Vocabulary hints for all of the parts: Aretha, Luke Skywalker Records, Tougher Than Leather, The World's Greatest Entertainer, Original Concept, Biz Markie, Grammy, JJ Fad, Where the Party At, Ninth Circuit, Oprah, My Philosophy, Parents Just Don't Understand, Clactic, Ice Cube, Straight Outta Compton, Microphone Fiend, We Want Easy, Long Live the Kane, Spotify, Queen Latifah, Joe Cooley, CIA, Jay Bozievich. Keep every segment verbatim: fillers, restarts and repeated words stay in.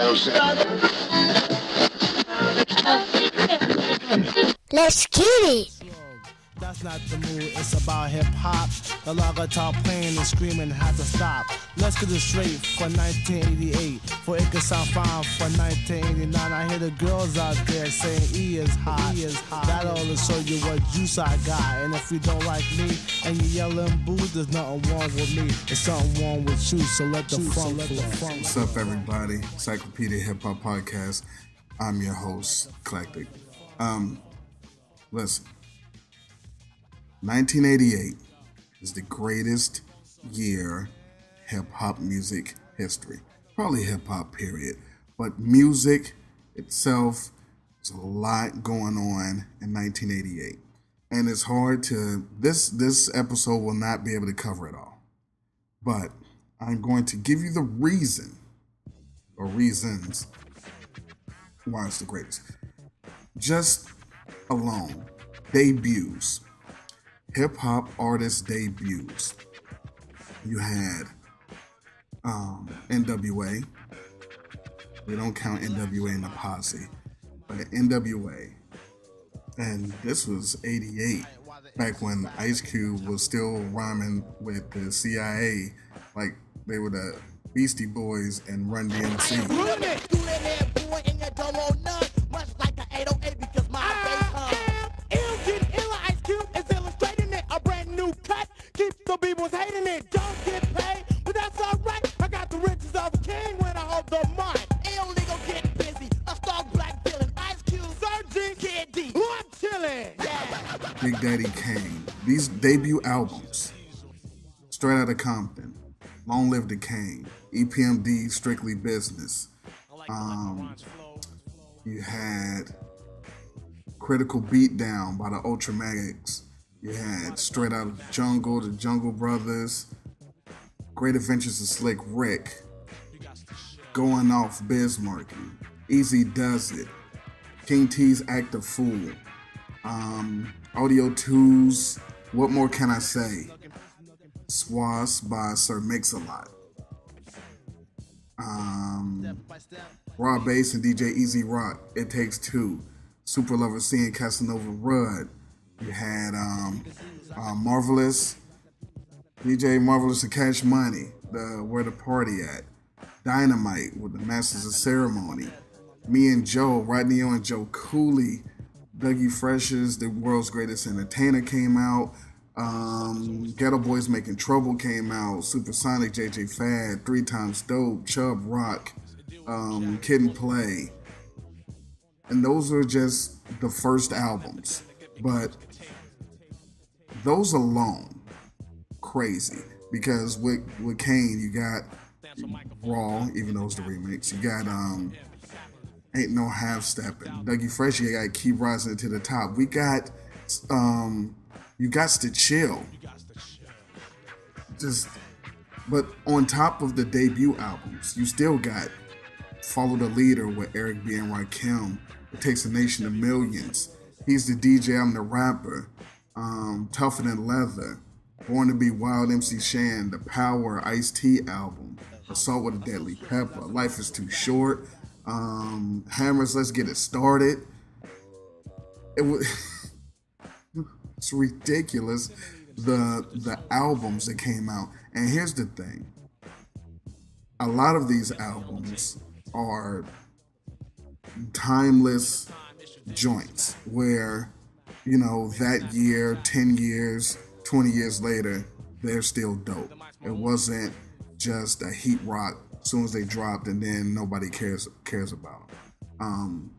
Let's get it. That's not the mood, it's about hip-hop. The loud guitar playing and screaming had to stop. Let's get it straight for nineteen eighty-eight, for it could sound fine for nineteen eighty-nine. I hear the girls out there saying E is hot, E is hot. That all to show you what juice I got. And if you don't like me and you yelling boo, there's nothing wrong with me, there's something wrong with you. So let the funk flow. What's up everybody, Encyclopedia Hip Hop Podcast. I'm your host, Clactic. Um, listen. nineteen eighty-eight is the greatest year hip-hop music history. Probably hip-hop, period. But music itself, there's a lot going on in nineteen eighty-eight. And it's hard to... This, this episode will not be able to cover it all. But I'm going to give you the reason, or reasons, why it's the greatest. Just alone, debuts. Hip-hop artist debuts. You had um, N W A. We don't count N W A in the posse, but N W A. And this was eighty-eight, back when Ice Cube was still rhyming with the C I A, like they were the Beastie Boys and Run D M C. Big Daddy Kane. These debut albums: Straight Outta Compton, Long Live the Kane, E P M D, Strictly Business. Um, you had Critical Beatdown by the Ultra Magics. You had Straight Out of the Jungle, the Jungle Brothers, Great Adventures of Slick Rick, Going Off Biz Markie, Easy Does It, King T's Act of Fool, um, Audio Two's What More Can I Say, Swaz by Sir Mix-A-Lot, um, Raw Bass and D J Easy Rock, It Takes Two, Super Lover C and Casanova Rudd. You had um, uh, Marvelous, D J Marvelous and Cash Money, the Where the Party At, Dynamite with the Masters of Ceremony, Me and Joe, Rodney O and Joe Cooley, Dougie Fresh's The World's Greatest Entertainer came out, um, Ghetto Boys Making Trouble came out, Supersonic, J J Fad, Three Times Dope, Chub Rock, um, Kid and Play. And those are just the first albums. But those alone, crazy. Because with, with Kane, you got Raw, even though it's the remix. You got um, Ain't No Half Stepping. Dougie Fresh, you got Keep Rising to the Top. We got, um, you got to chill. Just, but on top of the debut albums, you still got Follow the Leader with Eric B and Rakim. It Takes a Nation of Millions. He's the D J, I'm the Rapper, um, Tougher Than Leather, Born to Be Wild, M C Shan, The Power, Ice-T album, Assault with a Deadly Pepper, Life is Too Short, um, Hammers, Let's Get It Started. It was it's ridiculous, the the albums that came out. And here's the thing, a lot of these albums are timeless joints where, you know, that year, ten years, twenty years later, they're still dope. It wasn't just a heat rock as soon as they dropped and then nobody cares cares about them. Um,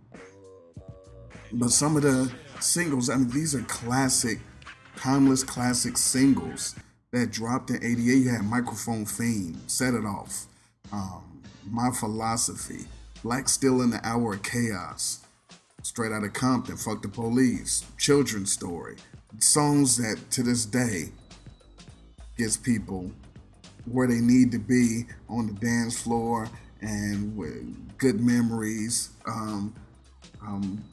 but some of the singles, I mean, these are classic, timeless classic singles that dropped in eighty-eight. You had Microphone Fiend, Set It Off, um, My Philosophy, Black Steel in the Hour of Chaos, Straight Outta Compton, Fuck the Police, Children's Story. Songs that to this day gets people where they need to be on the dance floor and with good memories. Um, um,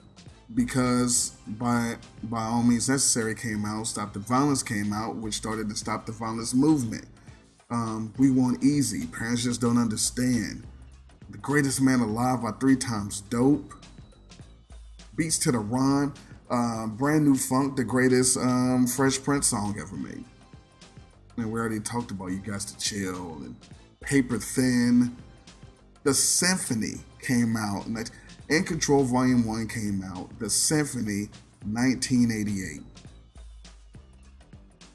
because by by All Means Necessary came out, Stop the Violence came out, which started the Stop the Violence movement. Um, we Want Easy, Parents Just Don't Understand. The Greatest Man Alive by Three Times Dope. Beats to the Rhyme. Um, Brand New Funk, the greatest um, Fresh Prince song ever made. And we already talked about You Guys to Chill and Paper Thin. The Symphony came out. In Control Volume one came out. The Symphony, nineteen eighty-eight.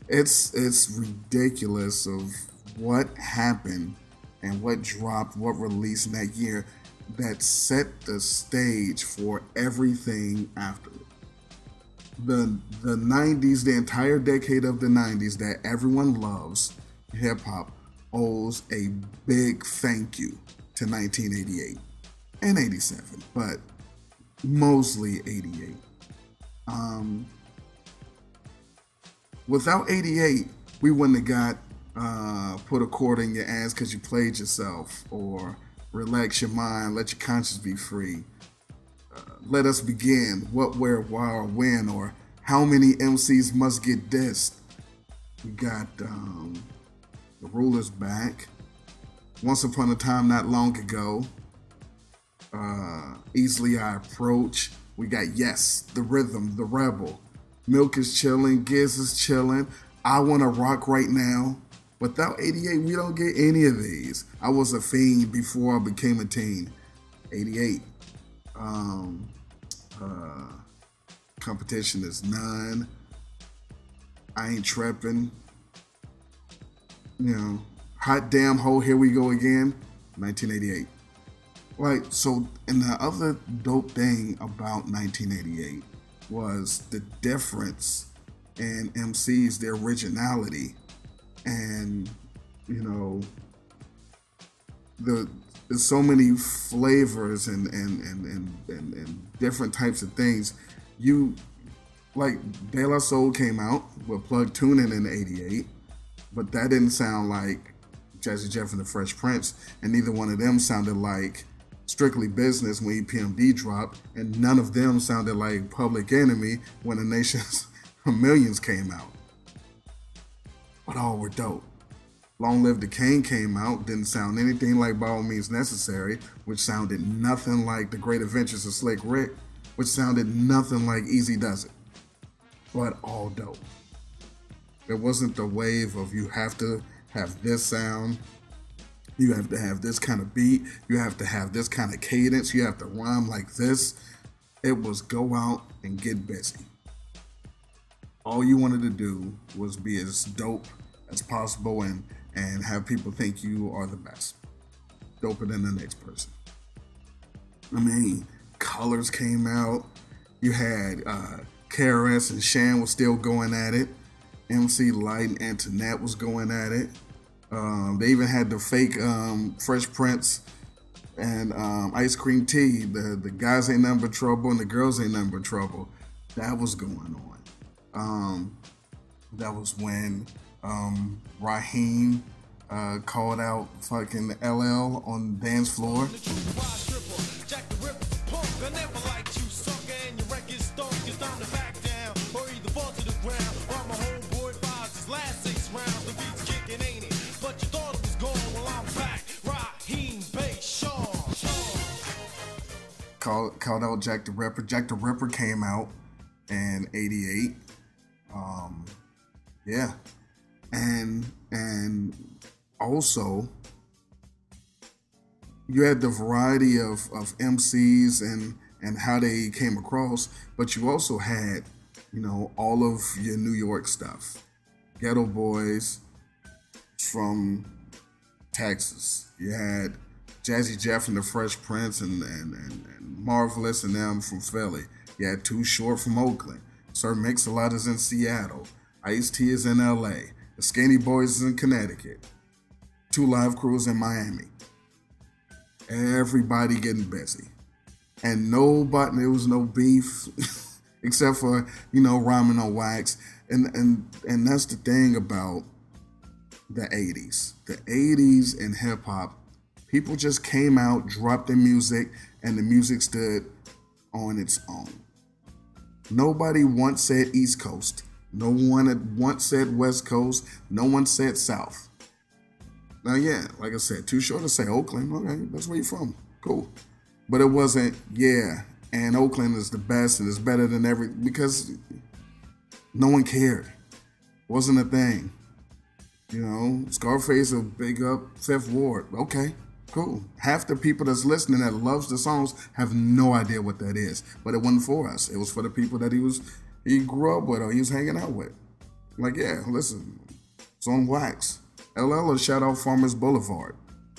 It's it's ridiculous of what happened and what dropped, what released in that year that set the stage for everything after it. The the nineties, the entire decade of the nineties that everyone loves, hip hop, owes a big thank you to nineteen eighty-eight and eighty-seven, but mostly eighty-eight. Um, without eighty-eight, we wouldn't have got uh, put a cord in your ass because you played yourself, or relax your mind, let your conscience be free. Uh, let us begin, what, where, why, or when, or how many M Cs must get dissed. We got um, The Ruler's back. Once Upon a Time Not Long Ago. Uh, Easily I Approach. We got Yes, The Rhythm, The Rebel. Milk is chilling, Giz is chilling. I Wanna Rock Right Now. Without eighty-eight, we don't get any of these. I Was a Fiend Before I Became a Teen. eighty-eight. Um, uh, competition Is None. I Ain't Treppin'. You know, Hot Damn Ho, Here We Go Again, nineteen eighty-eight. Like, so, and the other dope thing about nineteen eighty-eight was the difference in M Cs, their originality, and, you know, the there's so many flavors and, and, and, and, and, and different types of things. You, like, De La Soul came out with Plug Tuning in eighty-eight, but that didn't sound like Jazzy Jeff and the Fresh Prince, and neither one of them sounded like Strictly Business when E P M D dropped, and none of them sounded like Public Enemy when The Nation's Millions came out. But all were dope. Long Live the Kane came out, didn't sound anything like By All Means Necessary, which sounded nothing like The Great Adventures of Slick Rick, which sounded nothing like Easy Does It. But all dope. It wasn't the wave of you have to have this sound, you have to have this kind of beat, you have to have this kind of cadence, you have to rhyme like this. It was go out and get busy. All you wanted to do was be as dope as possible and, and have people think you are the best. Doper than the next person. I mean, Colors came out. You had uh, K R S and Shan was still going at it. M C Light and Antoinette was going at it. Um, they even had the fake um, Fresh Prince and um, Ice Cream Tea. The, the guys ain't nothing but trouble and the girls ain't nothing but trouble. That was going on. Um, that was when um, Raheem uh, called out fucking L L on the dance floor. Called, called out Jack the Ripper. Jack the Ripper came out in eighty-eight. Um, yeah. And and also, you had the variety of, of M Cs and, and how they came across, but you also had, you know, all of your New York stuff. Ghetto Boys from Texas. You had Jazzy Jeff and the Fresh Prince and, and, and, and Marvelous and them from Philly. You had Too Short from Oakland. Sir Mix-A-Lot is in Seattle. Ice-T is in L A. The Skinny Boys is in Connecticut. Two Live Crew is in Miami. Everybody getting busy. And nobody, there was no beef except for, you know, rhyming on wax. And, and, and that's the thing about the eighties. The eighties in hip-hop, people just came out, dropped their music, and the music stood on its own. Nobody once said East Coast. No one had once said West Coast. No one said South. Now, yeah, like I said, Too Short to say Oakland. Okay, that's where you're from. cool. But it wasn't, yeah, and Oakland is the best and it's better than every, because no one cared. It wasn't a thing. You know, Scarface will big up Fifth Ward. Okay, cool. Half the people that's listening that loves the songs have no idea what that is. But it wasn't for us. It was for the people that he was, he grew up with or he was hanging out with. Like, yeah, listen, it's on wax. L L will shout out Farmers Boulevard.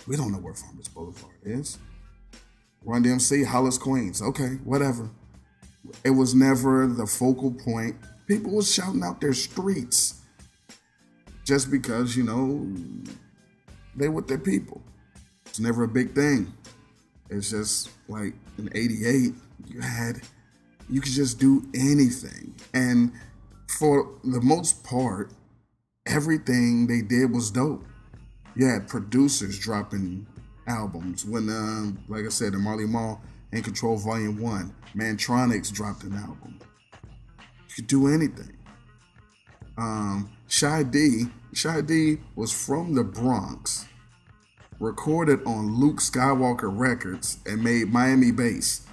We don't know where Farmers Boulevard is. Run D M C, Hollis, Queens. Okay, whatever. It was never the focal point. People was shouting out their streets just because, you know, they were their people. It's never a big thing. It's just like in eighty-eight, you had, you could just do anything. And for the most part, everything they did was dope. You had producers dropping albums. When, uh, like I said, the Marley Marl In Control Volume one, Mantronics dropped an album. You could do anything. Um, Shy D, Shy D was from the Bronx, recorded on Luke Skywalker Records, and made Miami bass.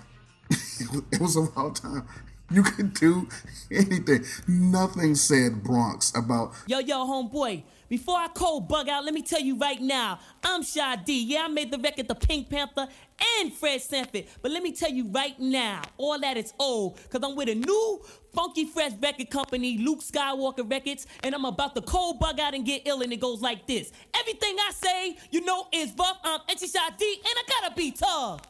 It was a wild time. You could do anything. Nothing said Bronx about, yo, yo, homeboy, before I cold bug out, let me tell you right now, I'm Shy D. Yeah, I made the record The Pink Panther and Fred Sanford. But let me tell you right now, all that is old, because I'm with a new funky fresh record company, Luke Skywalker Records, and I'm about to cold bug out and get ill, and it goes like this. Everything I say, you know, is rough. I'm Shy D, and I gotta be tough.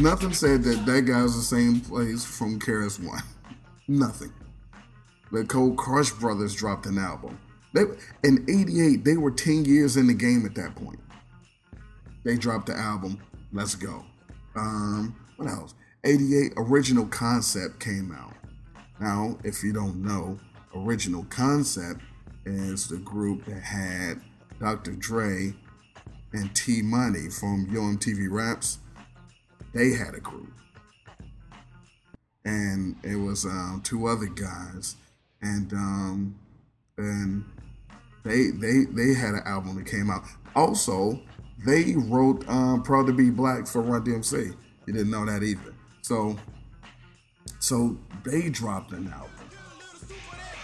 Nothing said that that guy's the same place from K R S One. Nothing. The Cold Crush Brothers dropped an album. They, in eighty-eight, they were ten years in the game at that point. They dropped the album, Let's Go. Um, what else? eighty-eight, Original Concept came out. Now, if you don't know, Original Concept is the group that had Doctor Dre and T Money from Yo M T V Raps. They had a group, and it was um, two other guys, and um, and they they they had an album that came out. Also, they wrote um, "Proud to Be Black" for Run D M C. You didn't know that either. So, so they dropped an album,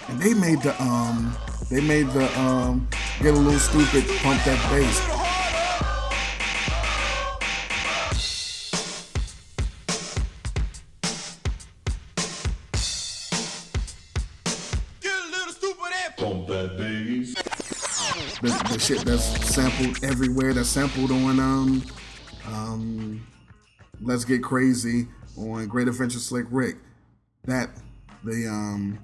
and they made the um they made the um Get a Little Stupid, Pump That Bass. Shit that's sampled everywhere, that's sampled on um um Let's Get Crazy, on Great Adventures of Slick Rick, that the um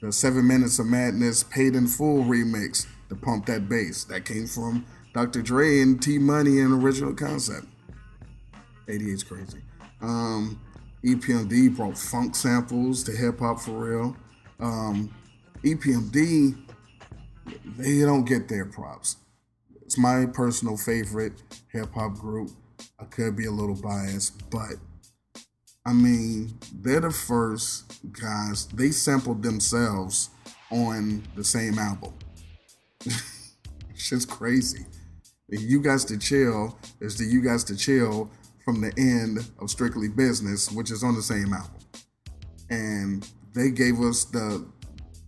the Seven Minutes of Madness Paid in Full remix, the Pump That Bass, that came from Doctor Dre and T Money and Original Concept. eighty-eight's crazy. um E P M D brought funk samples to hip hop for real. um E P M D, they don't get their props. It's my personal favorite hip-hop group. I could be a little biased, but I mean, they're the first guys. They sampled themselves on the same album. Shit's crazy. The You Guys to Chill is the You Guys to Chill from the end of Strictly Business, which is on the same album. And they gave us the,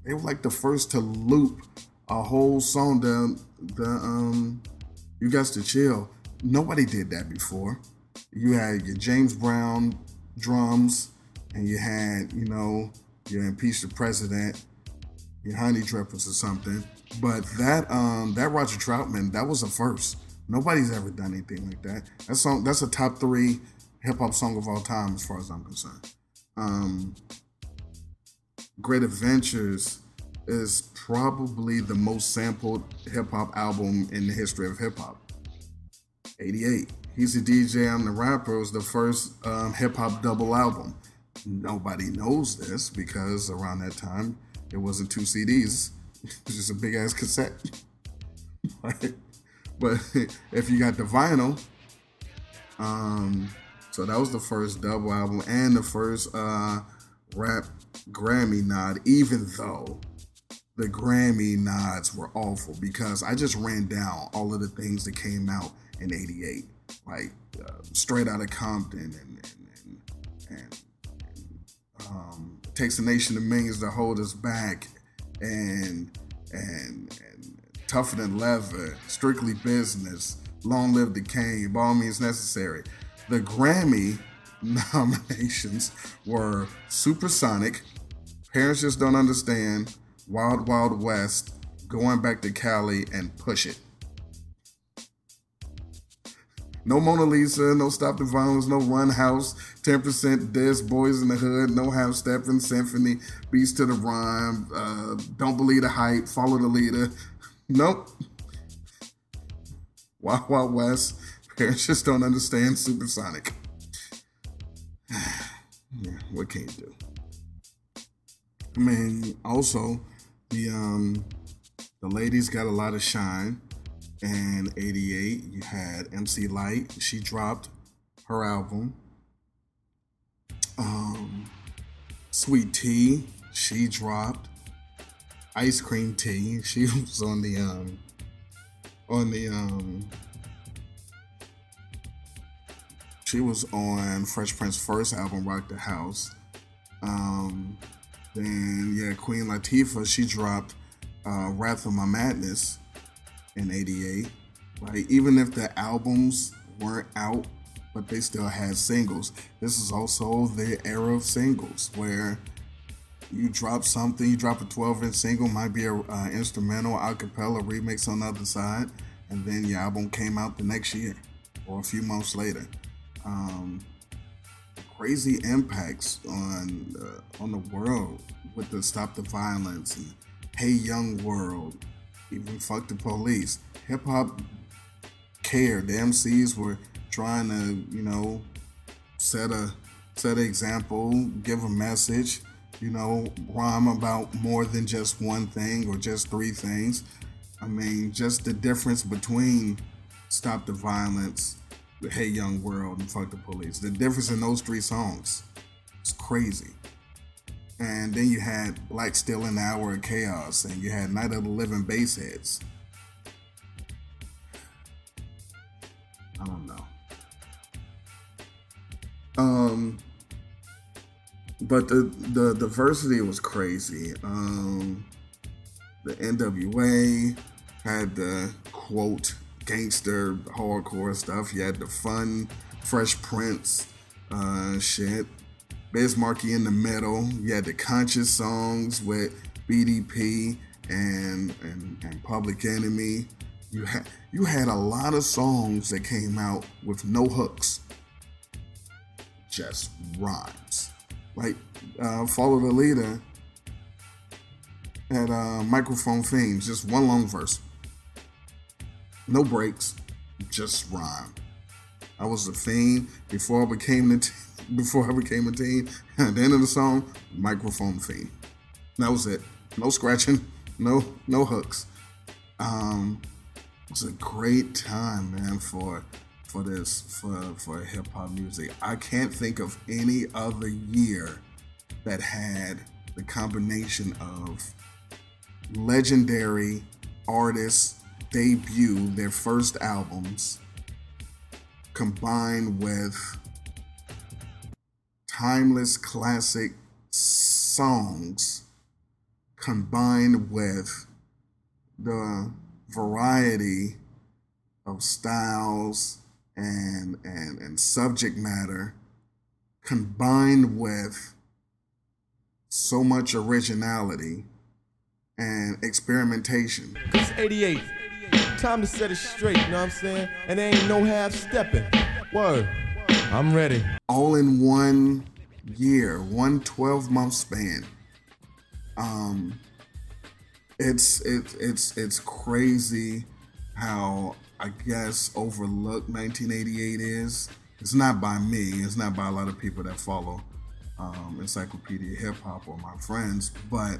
they were like the first to loop a whole song, the, the um, You Guys to Chill. Nobody did that before. You had your James Brown drums, and you had, you know, your Impeach the President, your Honey Drippers or something. But that um, that Roger Troutman, that was a first. Nobody's ever done anything like that. That song, that's a top three hip hop song of all time, as far as I'm concerned. Um, Great Adventures is probably the most sampled hip-hop album in the history of hip-hop. eighty-eight. He's a D J, I'm the Rapper was the first um, hip-hop double album. Nobody knows this because around that time, it wasn't two C Ds. It was just a big-ass cassette. Right? But if you got the vinyl, um, so that was the first double album and the first uh, rap Grammy nod, even though the Grammy nods were awful, because I just ran down all of the things that came out in eighty-eight, like uh, Straight Outta Compton and and and, and, and um, It Takes a Nation of Millions to Hold Us Back, and and and Tougher Than Leather, Strictly Business, Long Live the Kane, By All Means Necessary. The Grammy nominations were Supersonic, Parents Just Don't Understand, Wild Wild West, Going Back to Cali, and Push It. No Mona Lisa, no Stop the Violence, no Run House, ten percent This, Boys in the Hood, No Half Stepping, Symphony, Beats to the Rhyme, uh, Don't Believe the Hype, Follow the Leader. Nope. Wild Wild West, Parents Just Don't Understand, Supersonic. Yeah, what can you do? I mean, also, the um, the ladies got a lot of shine. And eighty-eight, you had M C Lyte. She dropped her album. Um, Sweet Tea, she dropped. Ice Cream Tea, she was on the um, on the um, she was on Fresh Prince's first album, Rock the House. Um, then yeah, Queen Latifah, she dropped uh, Wrath of My Madness in eighty-eight. Like, even if the albums weren't out, but they still had singles. This is also the era of singles, where you drop something, you drop a twelve-inch single, might be a uh, instrumental, a cappella, remix on the other side, and then your album came out the next year, or a few months later. Um, crazy impacts on, uh, on the world with the Stop the Violence, and Hey Young World, even Fuck the Police. Hip hop cared. The M Cs were trying to, you know, set a set an example, give a message, you know, rhyme about more than just one thing or just three things. I mean, just the difference between Stop the Violence, Hey Young World, and Fuck the Police. The difference in those three songs is crazy. And then you had Black Steel in the Hour of Chaos, and you had Night of the Living Bassheads. I don't know. Um, but the, the diversity was crazy. Um, the N W A had the, quote, gangster hardcore stuff. You had the fun Fresh Prince uh, shit. Biz Markie in the middle. You had the conscious songs with B D P and, and and Public Enemy. You had you had a lot of songs that came out with no hooks, just rhymes. Like uh, Follow the Leader had uh, Microphone Fiend, just one long verse, no breaks, just rhyme. I was a fiend before I became the. T- Before I became a teen, at the end of the song, Microphone Fiend. That was it. No scratching, no no hooks. Um, it was a great time, man, for for this for for hip hop music. I can't think of any other year that had the combination of legendary artists debut their first albums, combined with timeless classic songs, combined with the variety of styles and, and, and subject matter, combined with so much originality and experimentation. It's eighty-eight. Time to set it straight, you know what I'm saying? And there ain't no half stepping. Word. I'm ready. All in one year, one twelve-month span. Um, it's it's it's it's crazy how, I guess, overlooked nineteen eighty-eight is. It's not by me. It's not by a lot of people that follow um, Encyclopedia Hip Hop or my friends, but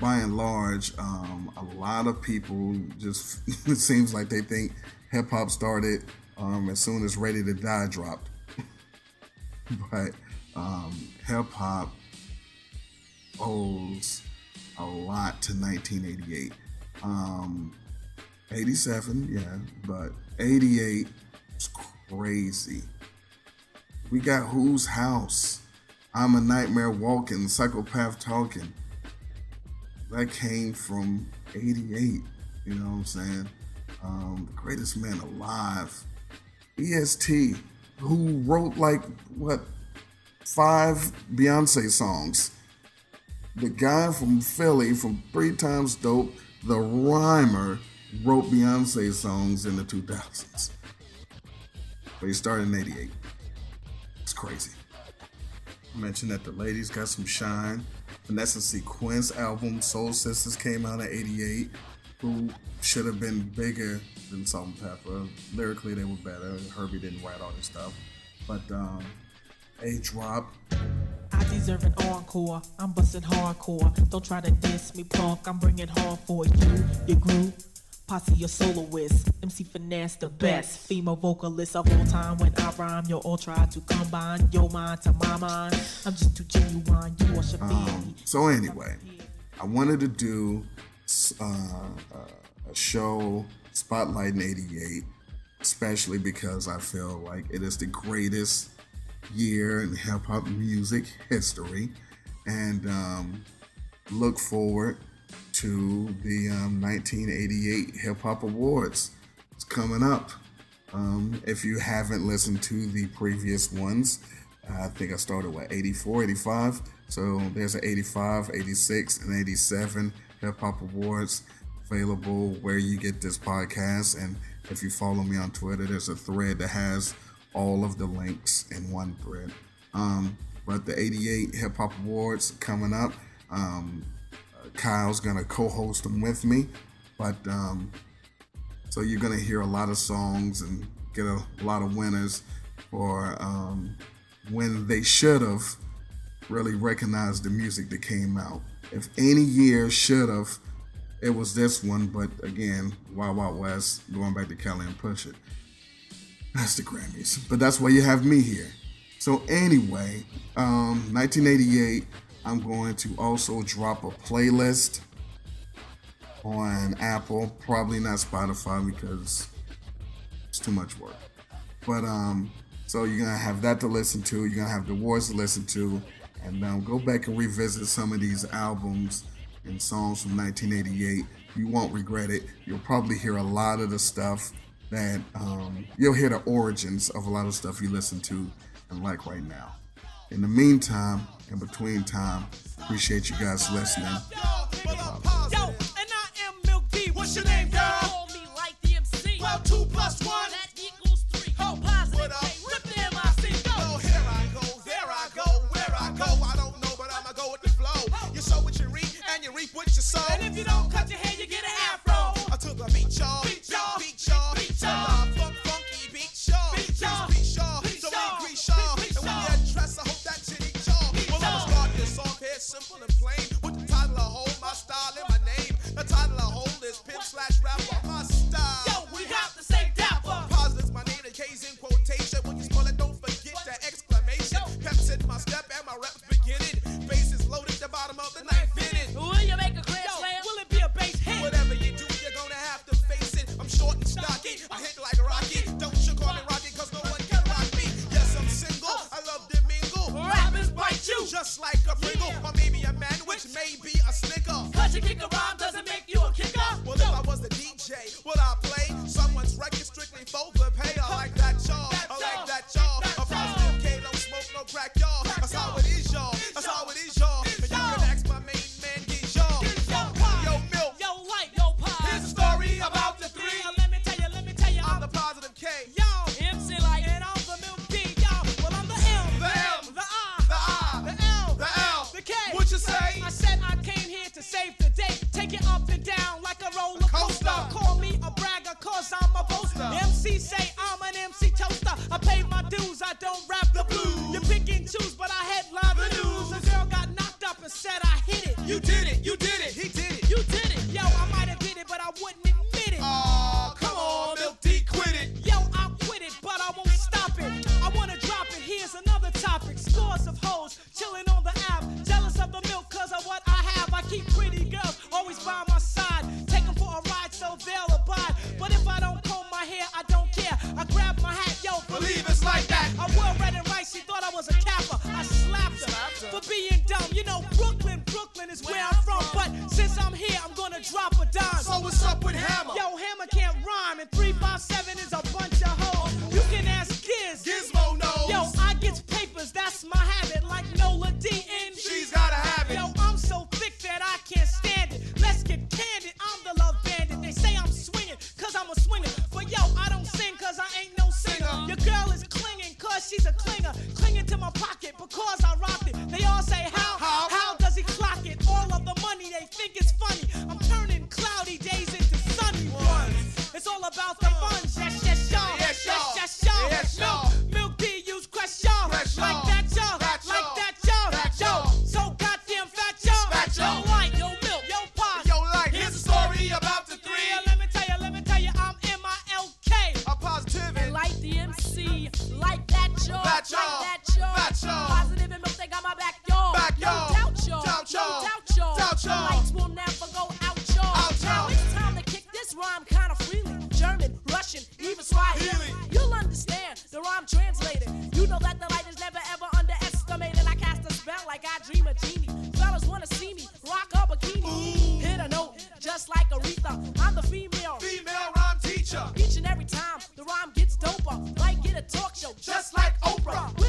by and large, um, a lot of people just it seems like they think hip hop started um, as soon as Ready to Die dropped. But um, hip hop owes a lot to nineteen eighty-eight. Um, eighty-seven, yeah, but eighty-eight was crazy. We got Whose House, I'm a Nightmare Walking, Psychopath Talking. That came from eighty-eight, you know what I'm saying? Um, the Greatest Man Alive, E S T, who wrote like, what, five Beyonce songs. The guy from Philly, from Three Times Dope, the rhymer, wrote Beyonce songs in the two thousands. But he started in eighty-eight. It's crazy. I mentioned that the ladies got some shine. Vanessa C. Quinn's album, Soul Sisters, came out in eighty-eight. Who should have been bigger than Salt and Pepper. Lyrically, they were better. Herbie didn't write all this stuff. But um, A-Drop. I deserve an encore. I'm busting hardcore. Don't try to diss me, punk. I'm bringing hard for you, your group. Posse, your soloist, M C Finesse, the best female vocalist of all time. When I rhyme, you'll all try to combine your mind to my mind. I'm just too genuine. You wash your um, So anyway, I wanted to do uh, uh, a show spotlighting eighty-eight, especially because I feel like it is the greatest year in hip hop music history, and um, look forward to the um, nineteen eighty-eight Hip Hop Awards. It's coming up. Um, if you haven't listened to the previous ones, I think I started with eighty-four, eighty-five. So there's an eighty-five, eighty-six, and eighty-seven Hip Hop Awards available where you get this podcast. And if you follow me on Twitter, there's a thread that has all of the links in one thread. Um, but the eighty-eight Hip Hop Awards coming up. Um, Kyle's gonna co-host them with me, but um, so you're gonna hear a lot of songs and get a lot of winners for um, when they should have really recognized the music that came out. If any year should have, it was this one. But again, Wild Wild West, going back to Kelly and Push It. That's the Grammys, but that's why you have me here. So anyway, um, nineteen eighty-eight. I'm going to also drop a playlist on Apple, probably not Spotify because it's too much work. But um, so you're gonna have that to listen to. You're gonna have the awards to listen to, and um, go back and revisit some of these albums and songs from nineteen eighty-eight. You won't regret it. You'll probably hear a lot of the stuff that um, you'll hear the origins of a lot of stuff you listen to and like right now. In the meantime, in between time, appreciate you guys listening. Yo, and I am Milk D. What's your name, girl? Call me like D M C. Well, two plus one. That equals three. Ho, positive. What up? Rip the M I C. Go. Oh, here I go, there I go, where I go. I don't know, but I'ma go with the flow. You sow what you reap, and you reap what you sow. And if you don't cut your hair, you get an afro. I took a beat, y'all. Beat, y'all. Beat, y'all. Beat, y'all. Funk, funky, beat, y'all. Beat, y'all. Beat, y'all. So we grease, y'all. And when you address, I hope that you need y'all. Well, I'ma start this off here simple and plain. With the title of Hole, my style, and my name. The title of Hole is Pimp slash Rapper, my style. Yo, we got the same dapper. Positive's my name, the K's in quotation. When you spell it, don't forget the exclamation. Peps in my step and my rap's beginning. Bass is loaded, the bottom of the ninth inning. Will you make a grand slam? Will it be a bass hit? Whatever you do, you're gonna have to face it. I'm short and stocky, I hit like a rocket. Don't you call me rocket, cause no one can rock me. Yes, I'm single, I love to mingle. Rappers bite you, just like a Pringle. Yeah. Or maybe a man, which may be a snicker. Cause you kick a rhyme doesn't make you a kicker. Well, no. If I was the D J, would I play someone's record strictly for the pay? I like that, y'all. I like that, y'all. A positive K, don't smoke, no crack, y'all. That's how it is, y'all. That's how it is, y'all. And you can ask my main man, get y'all. Yo, Milk. Yo, Light. Yo, Pie. Here's a story about the three. Now, let me tell you, let me tell you. I'm the positive K. Yo. Save the day, take it up and down like a roller coaster. coaster. Call me a bragger, cause I'm a boaster. M C say I'm an M C toaster. I pay my dues, I don't rap the blues. You pick and choose, but I headline the news. A girl got knocked up and said I hit it. You did it, you did it, he did it, you did it. Yo, I might have did it, but I wouldn't admit it. Aw, uh, come on, Milk D quit it. Yo, I quit it, but I won't stop it. I wanna drop it, here's another topic. Scores of hoes, chilling on the app. Jealous of the milk, cause of what I have. I keep pretty good. I grabbed my hat, yo, believe it's like that. I wore red and white, she thought I was a capper. I slapped her for being dumb. You know, Brooklyn, Brooklyn is where I'm from, but since I'm here, I'm gonna drop a dime. So what's up with Hammer? Yo, Hammer can't rhyme, and three five seven is a bunch of hoes. You can ask Giz. Gizmo knows. Yo, I gets papers, that's my habit, like Nola D and she's gotta have it. Yo, I'm so thick that I can't stand it. Let's get candid, I'm the love bandit. They say I'm swinging, cause I'm a swinger. But yo, I don't sing cause I ain't no singer. Your girl is clinging cause she's a clinger. Clinging to my pocket because I rocked it. They all say how, how, how does he clock it? All of the money they think it's funny. I'm turning cloudy days into sunny ones. It's all about the funds, yes, yes, y'all. Yes, y'all, yes, y'all, yes, y'all. Yes, y'all. Milk, milk tea, use crush y'all. Crush y'all. Like that y'all, that like y'all. That y'all, that y'all. Yo, so goddamn fat y'all. Fat y'all. Yo, white, yo, milk, yo, pie. Yo, like, here's a story about the three. Yeah, let me tell you, let me tell you, I'm M I L K. A positive and like the M C. Like that y'all, that y'all. Like that y'all. That y'all. Positive and milk, they got my back y'all. Back y'all. No doubt y'all. Doubt y'all. No doubt y'all. Doubt y'all. The lights will never go out y'all. Out y'all. Now it's time to kick this rhyme kind of freely. German, Russian, even Swahili. You'll understand the rhyme translated. You know that the light is never ever underestimated. I cast a spell like I dream a genie. Fellas wanna see me rock a bikini. Ooh. Hit a note just like Aretha. I'm the female, female rhyme teacher. Each and every time the rhyme gets doper. Like in a talk show just like Oprah.